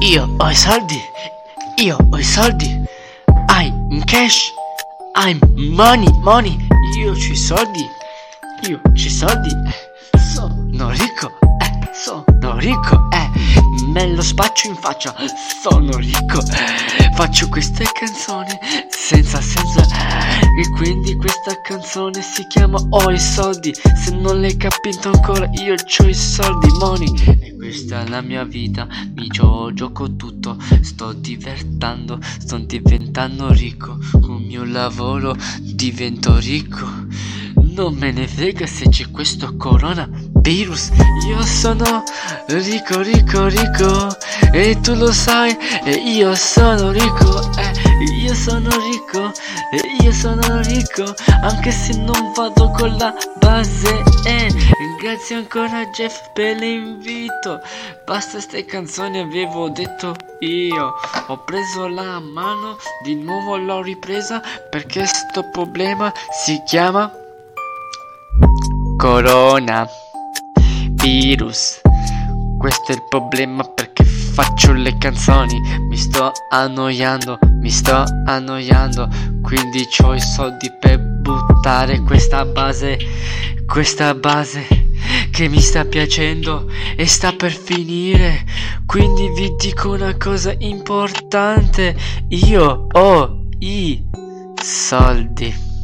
Io ho i soldi. I'm cash. I'm money. Io ho i soldi. Sono ricco. Me lo spaccio in faccia. Sono ricco. Faccio queste canzoni senza senso. E quindi questa canzone si chiama Ho i soldi. Se non l'hai capito ancora, io c'ho i soldi, money. E questa è la mia vita, mi gioco tutto. Sto divertendo, sto diventando ricco. Con il mio lavoro divento ricco. Non me ne frega se c'è questo coronavirus. Io sono ricco. E tu lo sai, e io sono ricco. Io sono ricco. Anche se non vado con la base. Grazie ancora Jeff per l'invito. Basta ste canzoni, avevo detto io. Ho preso la mano, di nuovo l'ho ripresa, perché sto problema si chiama Coronavirus. Questo è il problema, perché faccio le canzoni, mi sto annoiando, quindi c'ho i soldi per buttare questa base che mi sta piacendo e sta per finire. Quindi vi dico una cosa importante: io ho i soldi.